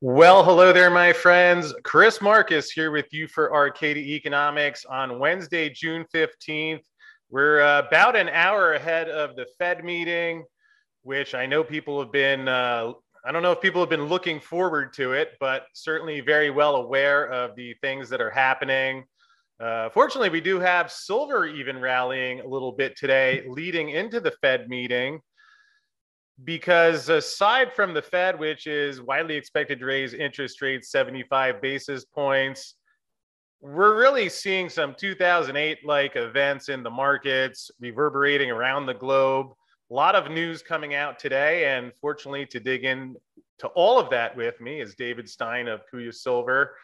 Well, hello there, my friends. Chris Marcus here with you for Arcadia Economics on Wednesday, June 15th. We're about an hour ahead of the Fed meeting, which I know people have been, I don't know if people have been looking forward to it, but certainly very well aware of the things that are happening. Fortunately, we do have silver even rallying a little bit today leading into the Fed meeting. Because aside from the Fed, which is widely expected to raise interest rates 75 basis points, we're really seeing some 2008-like events in the markets reverberating around the globe. A lot of news coming out today, and fortunately, to dig into all of that with me is David Stein of Kuya Silver,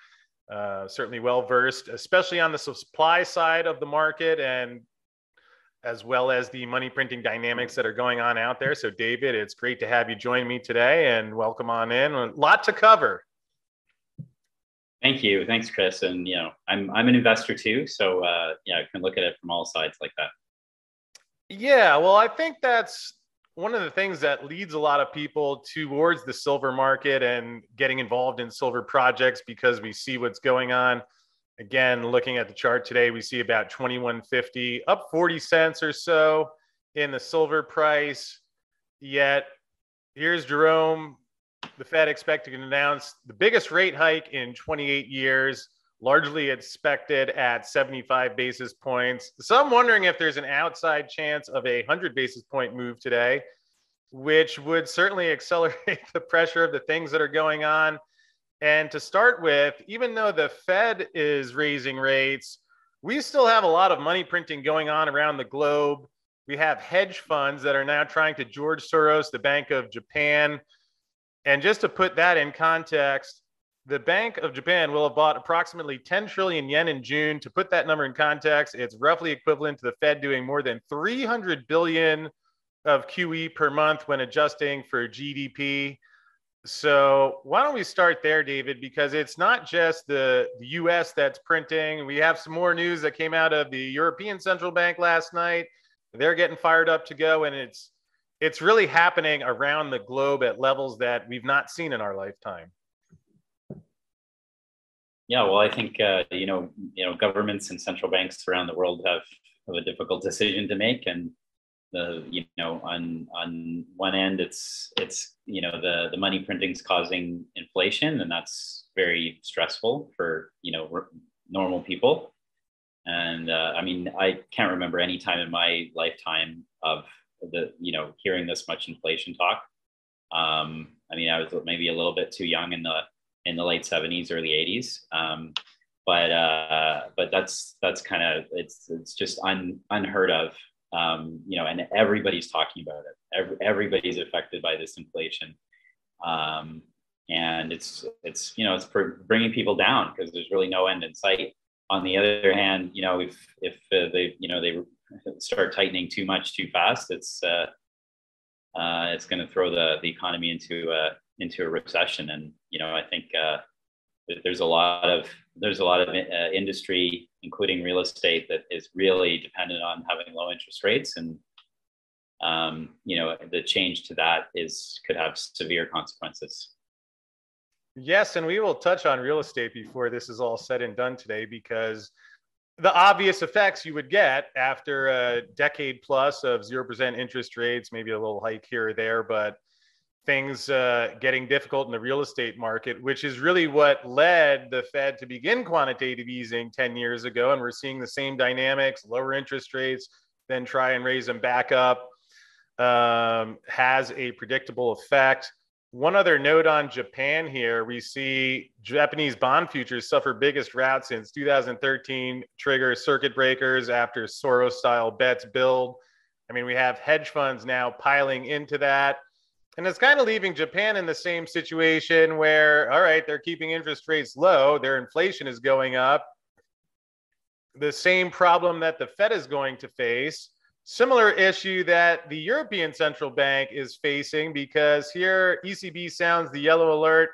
certainly well-versed, especially on the supply side of the market and as well as the money printing dynamics that are going on out there. So David, it's great to have you join me today and welcome on in. A lot to cover. Thank you. Thanks, Chris. And you know, I'm an investor too. So yeah, I can look at it from all sides like that. Yeah, well, I think that's one of the things that leads a lot of people towards the silver market and getting involved in silver projects because we see what's going on. Again, looking at the chart today, we see about 2150, up 40 cents or so in the silver price. Yet, here's Jerome, the Fed expecting to announce the biggest rate hike in 28 years, largely expected at 75 basis points. So I'm wondering if there's an outside chance of a 100 basis point move today, which would certainly accelerate the pressure of the things that are going on. And to start with, even though the Fed is raising rates, we still have a lot of money printing going on around the globe. We have hedge funds that are now trying to George Soros, the Bank of Japan. And just to put that in context, the Bank of Japan will have bought approximately 10 trillion yen in June. To put that number in context, it's roughly equivalent to the Fed doing more than 300 billion of QE per month when adjusting for GDP. So why don't we start there, David, because it's not just the U.S. that's printing. We have some more news that came out of the European Central Bank last night. They're getting fired up to go, and it's really happening around the globe at levels that we've not seen in our lifetime. Yeah, well, I think, you know, governments and central banks around the world have a difficult decision to make, and on one end, it's you know, the money printing's causing inflation, and that's very stressful for, you know, normal people. And I mean, I can't remember any time in my lifetime of hearing this much inflation talk. I mean, I was maybe a little bit too young in the late 70s, early 80s. But that's kind of it's just unheard of. You know, and everybody's talking about it. Everybody's affected by this inflation, and it's bringing people down because there's really no end in sight. On the other hand, you know, if they start tightening too much too fast, it's going to throw the economy into a recession. And you know, I think there's a lot of industry, including real estate, that is really dependent on having low interest rates, and you know, the change to that could have severe consequences. Yes, and we will touch on real estate before this is all said and done today, because the obvious effects you would get after a decade plus of 0% interest rates, maybe a little hike here or there, but things getting difficult in the real estate market, which is really what led the Fed to begin quantitative easing 10 years ago. And we're seeing the same dynamics, lower interest rates, then try and raise them back up, has a predictable effect. One other note on Japan here, we see Japanese bond futures suffer biggest rout since 2013, trigger circuit breakers after Soros-style bets build. I mean, we have hedge funds now piling into that. And it's kind of leaving Japan in the same situation where, all right, they're keeping interest rates low, their inflation is going up. The same problem that the Fed is going to face, similar issue that the European Central Bank is facing, because here ECB sounds the yellow alert.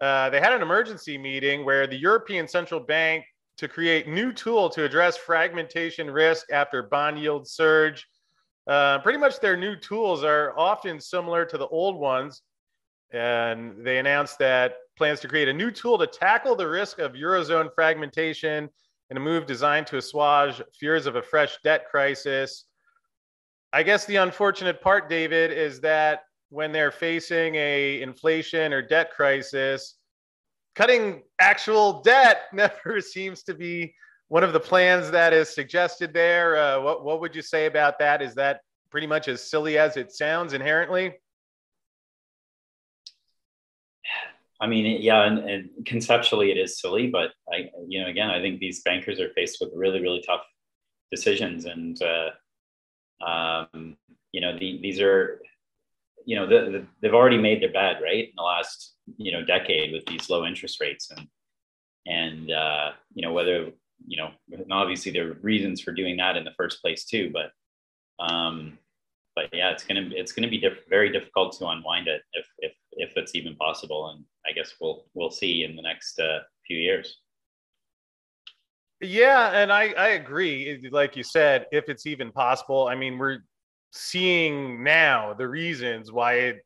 They had an emergency meeting where the European Central Bank to create new tool to address fragmentation risk after bond yield surge. Pretty much their new tools are often similar to the old ones, And they announced that plans to create a new tool to tackle the risk of Eurozone fragmentation in a move designed to assuage fears of a fresh debt crisis. I guess the unfortunate part, David, is that when they're facing a inflation or debt crisis, cutting actual debt never seems to be one of the plans that is suggested there. What would you say about that? Is that pretty much as silly as it sounds inherently? I mean, yeah, and conceptually it is silly, but I, you know, again, I think these bankers are faced with really, really tough decisions, and you know, these are, you know, they've already made their bed, right, in the last, you know, decade with these low interest rates, and you know, whether, you know, and obviously there are reasons for doing that in the first place too, but yeah, it's gonna be very difficult to unwind it if it's even possible, and I guess we'll see in the next few years. Yeah, and I agree. Like you said, if it's even possible. I mean, we're seeing now the reasons why it,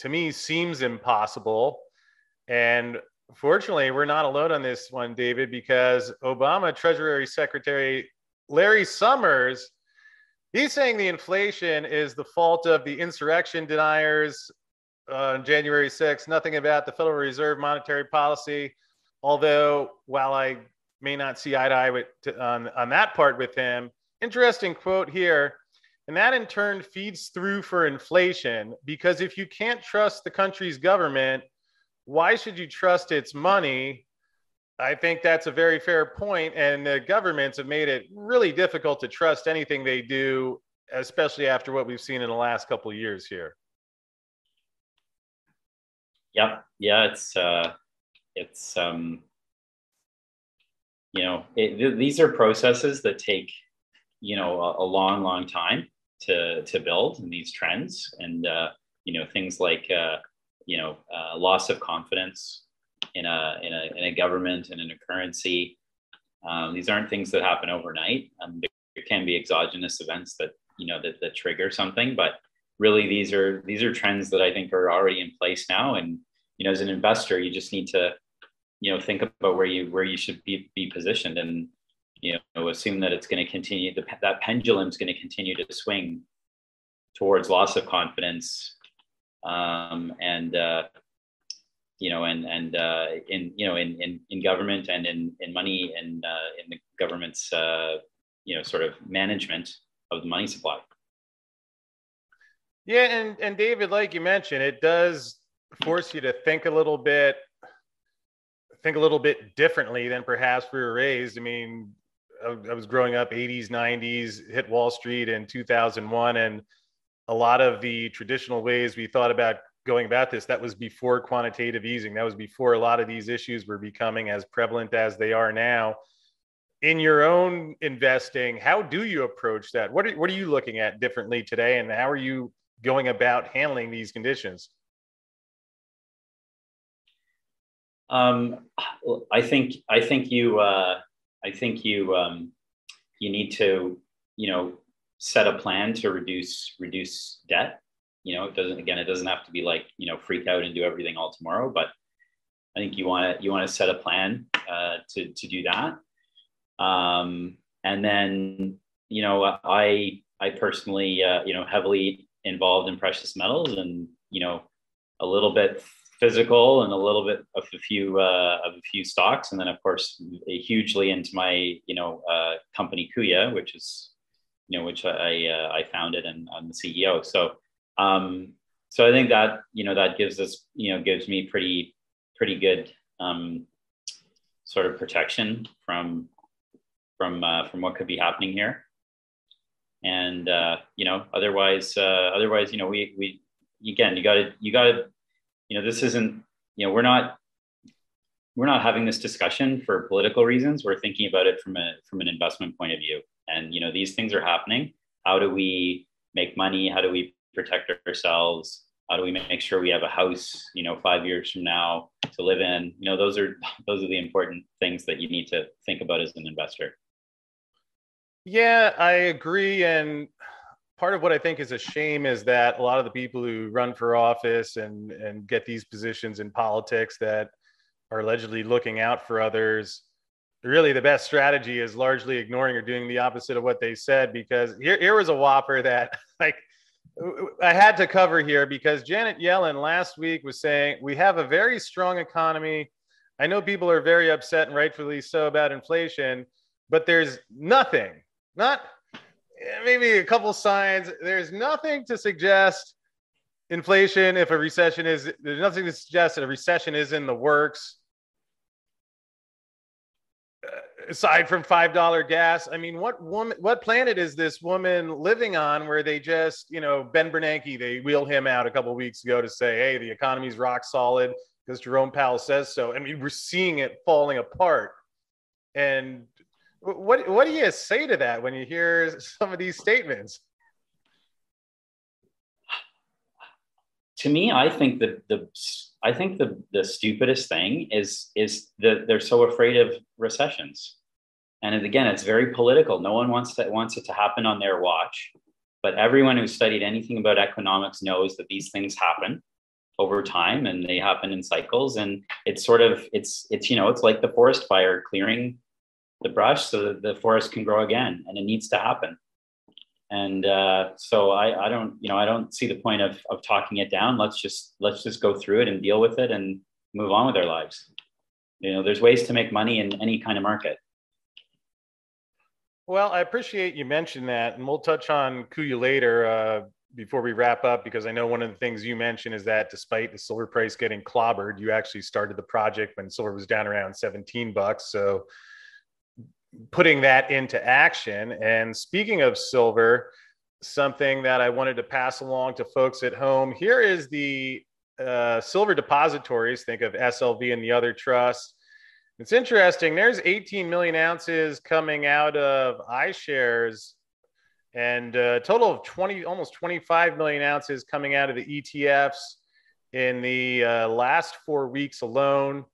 to me, seems impossible. And fortunately, we're not alone on this one, David, because Obama Treasury Secretary Larry Summers, he's saying the inflation is the fault of the insurrection deniers on January 6th, nothing about the Federal Reserve monetary policy. Although, while I may not see eye to eye with, on that part with him, interesting quote here, and that in turn feeds through for inflation, because if you can't trust the country's government, why should you trust its money? I think that's a very fair point, and the governments have made it really difficult to trust anything they do, especially after what we've seen in the last couple of years here. Yep. Yeah, it's you know, these are processes that take, you know, a long time to build, and these trends, and you know, things like you know, loss of confidence in a government and in a currency. These aren't things that happen overnight. There can be exogenous events that, you know, that trigger something, but really these are trends that I think are already in place now. And, you know, as an investor, you just need to, you know, think about where you should be positioned, and, you know, assume that it's going to continue, that pendulum is going to continue to swing towards loss of confidence, you know, and in, you know, in government, and in money, and in the government's you know, sort of management of the money supply. Yeah, and David, like you mentioned, it does force you to think a little bit differently than perhaps we were raised. I mean, I was growing up 80s, 90s, hit Wall Street in 2001, and a lot of the traditional ways we thought about going about this, that was before quantitative easing. That was before a lot of these issues were becoming as prevalent as they are now. In your own investing, how do you approach that? What are you looking at differently today, and how are you going about handling these conditions? I think you you need to, you know, set a plan to reduce debt. You know, it doesn't have to be like, you know, freak out and do everything all tomorrow, but I think you want to set a plan to do that. And then, you know, I personally, you know, heavily involved in precious metals, and, you know, a little bit physical, and a little bit of a few stocks. And then, of course, hugely into my, you know, company Kuya, which is, you know, which I founded, and I'm the CEO. So I think that, you know, that gives me pretty good, sort of protection from what could be happening here. And, you know, otherwise, you know, we, again, you gotta, you know, this isn't, you know, we're not having this discussion for political reasons. We're thinking about it from an investment point of view. And, you know, these things are happening. How do we make money? How do we protect ourselves? How do we make sure we have a house, you know, 5 years from now to live in? You know, those are the important things that you need to think about as an investor. Yeah, I agree. And part of what I think is a shame is that a lot of the people who run for office and get these positions in politics that are allegedly looking out for others, really the best strategy is largely ignoring or doing the opposite of what they said. Because here was a whopper that like I had to cover here, because Janet Yellen last week was saying, we have a very strong economy. I know people are very upset and rightfully so about inflation, but there's nothing, not maybe a couple signs, there's nothing to suggest inflation, if a recession is, there's nothing to suggest that a recession is in the works. Aside from $5 gas, I mean, what planet is this woman living on where they just, you know, Ben Bernanke, they wheel him out a couple of weeks ago to say, hey, the economy's rock solid because Jerome Powell says so. I mean, we're seeing it falling apart. And what do you say to that when you hear some of these statements? To me, I think that the stupidest thing is that they're so afraid of recessions. And again, it's very political. No one wants it to happen on their watch. But everyone who's studied anything about economics knows that these things happen over time and they happen in cycles. And it's sort of, it's you know, it's like the forest fire, clearing the brush so that the forest can grow again, and it needs to happen. And so I don't, you know, I don't see the point of talking it down. Let's just go through it and deal with it and move on with our lives. You know, there's ways to make money in any kind of market. Well, I appreciate you mentioned that, and we'll touch on Kuya later before we wrap up, because I know one of the things you mentioned is that despite the silver price getting clobbered, you actually started the project when silver was down around $17. So putting that into action. And speaking of silver, something that I wanted to pass along to folks at home, here is the silver depositories, think of SLV and the other trust. It's interesting, there's 18 million ounces coming out of iShares and a total of almost 25 million ounces coming out of the ETFs in the last 4 weeks alone.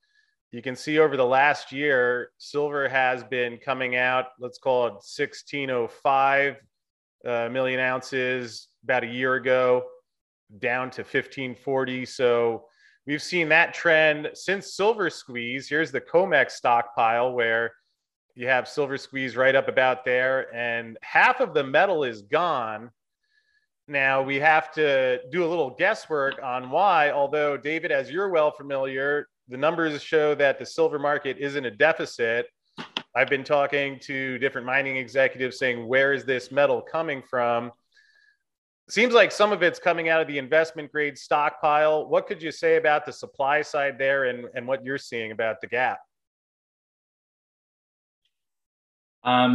You can see over the last year, silver has been coming out, let's call it 1605 million ounces about a year ago, down to 1540. So we've seen that trend since silver squeeze. Here's the COMEX stockpile where you have silver squeeze right up about there, and half of the metal is gone. Now we have to do a little guesswork on why, although David, as you're well familiar, the numbers show that the silver market is in a deficit. I've been talking to different mining executives saying, where is this metal coming from? Seems like some of it's coming out of the investment grade stockpile. What could you say about the supply side there and what you're seeing about the gap? I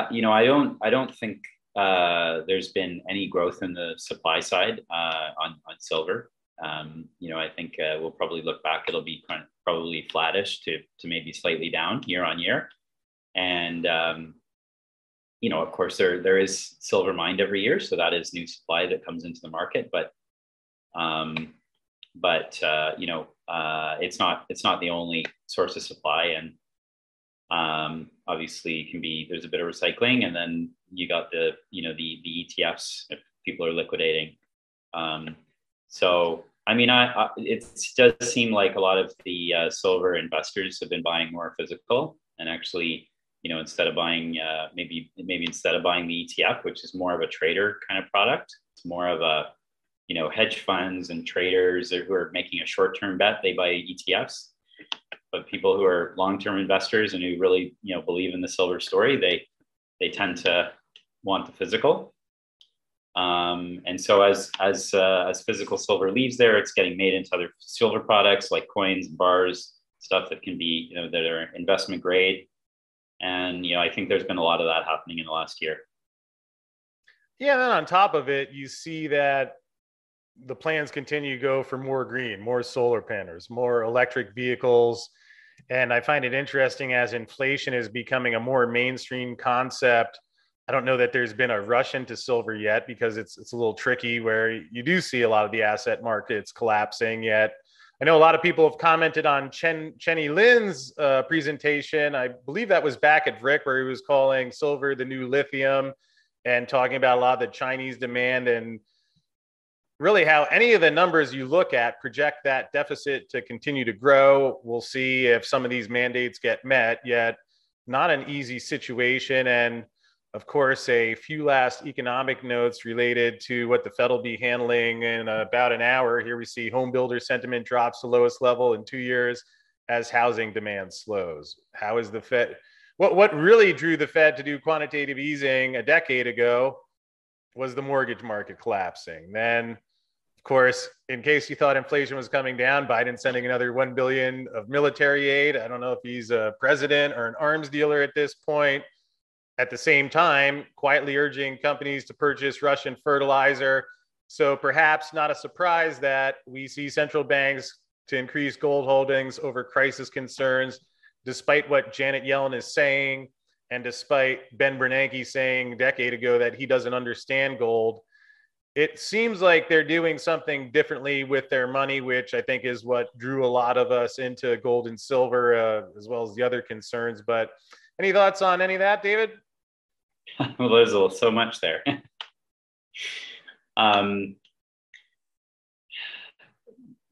don't think there's been any growth in the supply side on silver. You know, I think we'll probably look back, it'll be kind of probably flattish to maybe slightly down year on year. And, you know, of course, there is silver mined every year. So that is new supply that comes into the market. But you know, it's not the only source of supply. And obviously it can be, there's a bit of recycling, and then you got the ETFs if people are liquidating. So, I mean, it does seem like a lot of the silver investors have been buying more physical, and actually, you know, instead of buying, maybe instead of buying the ETF, which is more of a trader kind of product, it's more of a, you know, hedge funds and traders who are making a short-term bet, they buy ETFs. But people who are long-term investors and who really, you know, believe in the silver story, they tend to want the physical. And so as physical silver leaves there, it's getting made into other silver products like coins, bars, stuff that can be, you know, that are investment grade. And, you know, I think there's been a lot of that happening in the last year. Yeah. And then on top of it, you see that the plans continue to go for more green, more solar panels, more electric vehicles. And I find it interesting as inflation is becoming a more mainstream concept. I don't know that there's been a rush into silver yet, because it's a little tricky where you do see a lot of the asset markets collapsing yet. I know a lot of people have commented on Chenny Lin's presentation. I believe that was back at VRIC, where he was calling silver the new lithium. and talking about a lot of the Chinese demand and really how any of the numbers you look at project that deficit to continue to grow. We'll see if some of these mandates get met, yet not an easy situation. And of course, a few last economic notes related to what the Fed will be handling in about an hour. Here we see home builder sentiment drops to the lowest level in 2 years as housing demand slows. How is the Fed? What really drew the Fed to do quantitative easing a decade ago was the mortgage market collapsing. Then, of course, in case you thought inflation was coming down, Biden sending another $1 billion of military aid. I don't know if he's a president or an arms dealer at this point. At the same time, quietly urging companies to purchase Russian fertilizer. So perhaps not a surprise that we see central banks to increase gold holdings over crisis concerns, despite what Janet Yellen is saying, and despite Ben Bernanke saying a decade ago that he doesn't understand gold. It seems like they're doing something differently with their money, which I think is what drew a lot of us into gold and silver, as well as the other concerns. But any thoughts on any of that, David? Well, there's so much there.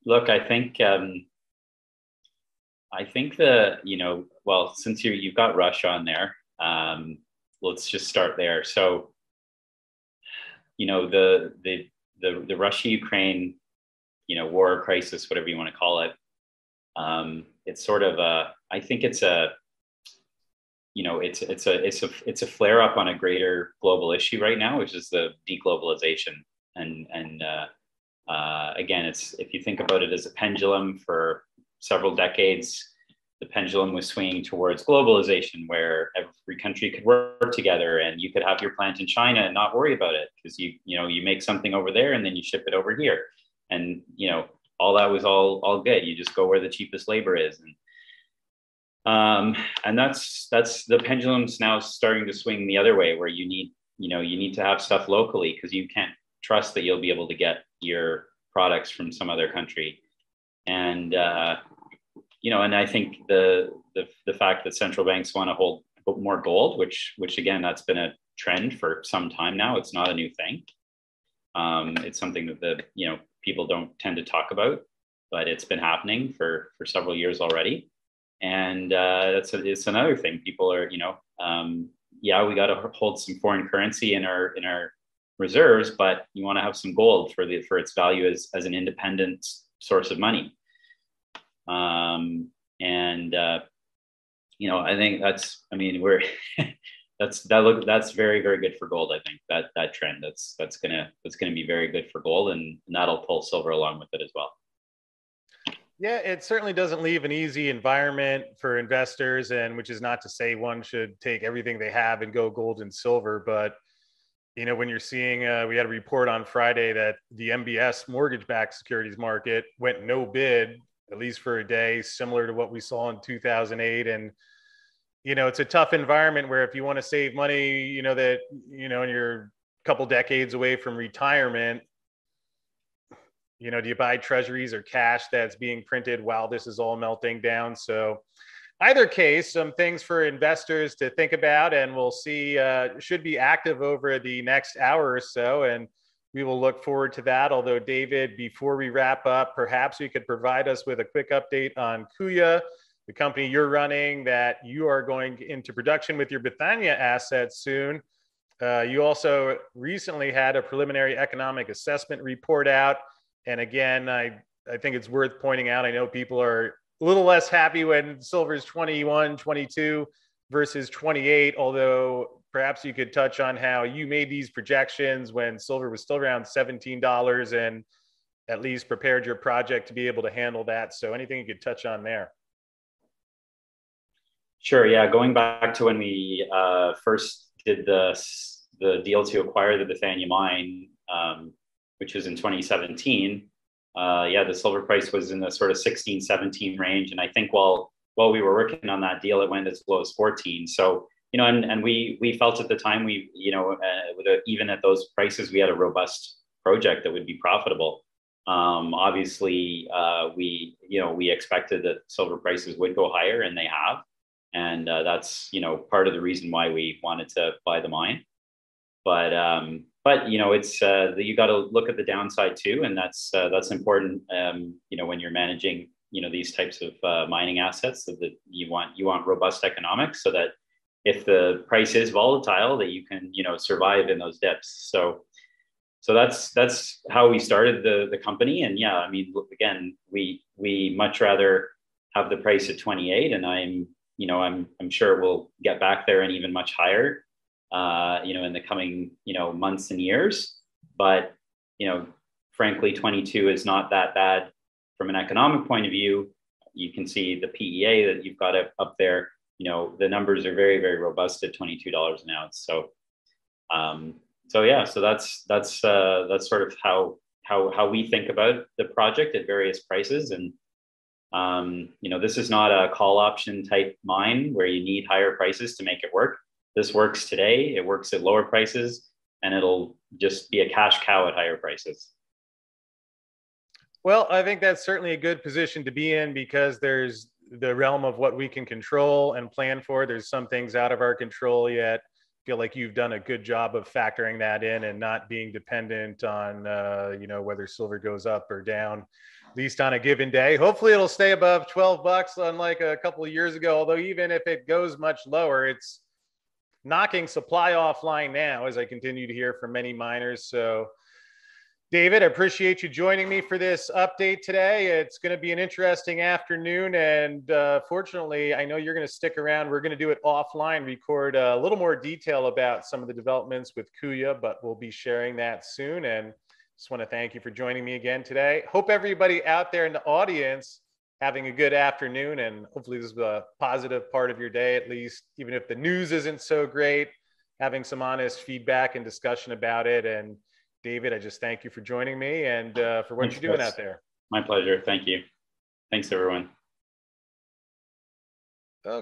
Look, I think the, well, since you've got Russia on there, let's just start there. So, the Russia-Ukraine, war, crisis, whatever you want to call it, it's sort of a, I think it's a, it's a flare up on a greater global issue right now, which is the deglobalization. And again, it's, if you think about it as a pendulum, for several decades, the pendulum was swinging towards globalization, where every country could work together, and you could have your plant in China and not worry about it, because you make something over there and then you ship it over here, and all that was all good. You just go where the cheapest labor is, and that's the pendulum's now starting to swing the other way, where you need to have stuff locally, because you can't trust that you'll be able to get your products from some other country. And and I think the fact that central banks want to hold more gold, which again, that's been a trend for some time now. It's not a new thing. It's something that people don't tend to talk about, but it's been happening for several years already. And it's another thing. People are, we got to hold some foreign currency in our reserves, but you want to have some gold for its value as an independent source of money. I think that's very, very good for gold. I think that trend that's gonna be very good for gold, and that'll pull silver along with it as well. Yeah, it certainly doesn't leave an easy environment for investors, and which is not to say one should take everything they have and go gold and silver. But, when you're seeing, we had a report on Friday that the MBS mortgage-backed securities market went no bid, at least for a day, similar to what we saw in 2008. And, it's a tough environment where if you want to save money, and you're a couple decades away from retirement, do you buy treasuries or cash that's being printed while this is all melting down? So either case, some things for investors to think about, and we'll see, should be active over the next hour or so. And we will look forward to that. Although, David, before we wrap up, perhaps you could provide us with a quick update on Kuya, the company you're running, that you are going into production with your Bethania assets soon. You also recently had a preliminary economic assessment report out. And again, I think it's worth pointing out, I know people are a little less happy when silver is 21, 22 versus 28, although perhaps you could touch on how you made these projections when silver was still around $17 and at least prepared your project to be able to handle that. So anything you could touch on there? Sure, yeah. Going back to when we first did the deal to acquire the Bethania mine, which was in 2017, the silver price was in the sort of 16, 17 range. And I think while we were working on that deal, it went as low as 14. So, and we felt at the time, even at those prices, we had a robust project that would be profitable. Obviously, we expected that silver prices would go higher, and they have. And that's, part of the reason why we wanted to buy the mine. But you know, it's you got to look at the downside too, and that's important. You know, when you're managing these types of mining assets, so that you want robust economics, so that if the price is volatile, that you can survive in those dips. So that's how we started the company. And yeah, I mean, again, we much rather have the price at 28, and I'm sure we'll get back there and even much higher, in the coming months and years. But frankly, 22 is not that bad from an economic point of view. You can see the PEA that you've got up there. The numbers are very, very robust at $22 an ounce. So, so that's sort of how we think about the project at various prices. And this is not a call option type mine where you need higher prices to make it work. This works today. It works at lower prices, and it'll just be a cash cow at higher prices. Well, I think that's certainly a good position to be in, because there's the realm of what we can control and plan for. There's some things out of our control yet. I feel like you've done a good job of factoring that in and not being dependent on, whether silver goes up or down, at least on a given day. Hopefully it'll stay above $12, unlike a couple of years ago. Although even if it goes much lower, it's knocking supply offline now, as I continue to hear from many miners. So David, I appreciate you joining me for this update today. It's going to be an interesting afternoon. And fortunately, I know you're going to stick around. We're going to do it offline, record a little more detail about some of the developments with Kuya, but we'll be sharing that soon. And just want to thank you for joining me again today. Hope everybody out there in the audience having a good afternoon. And hopefully this is a positive part of your day, at least, even if the news isn't so great, having some honest feedback and discussion about it. And David, I just thank you for joining me and for what you're doing out there. My pleasure. Thank you. Thanks, everyone. Okay.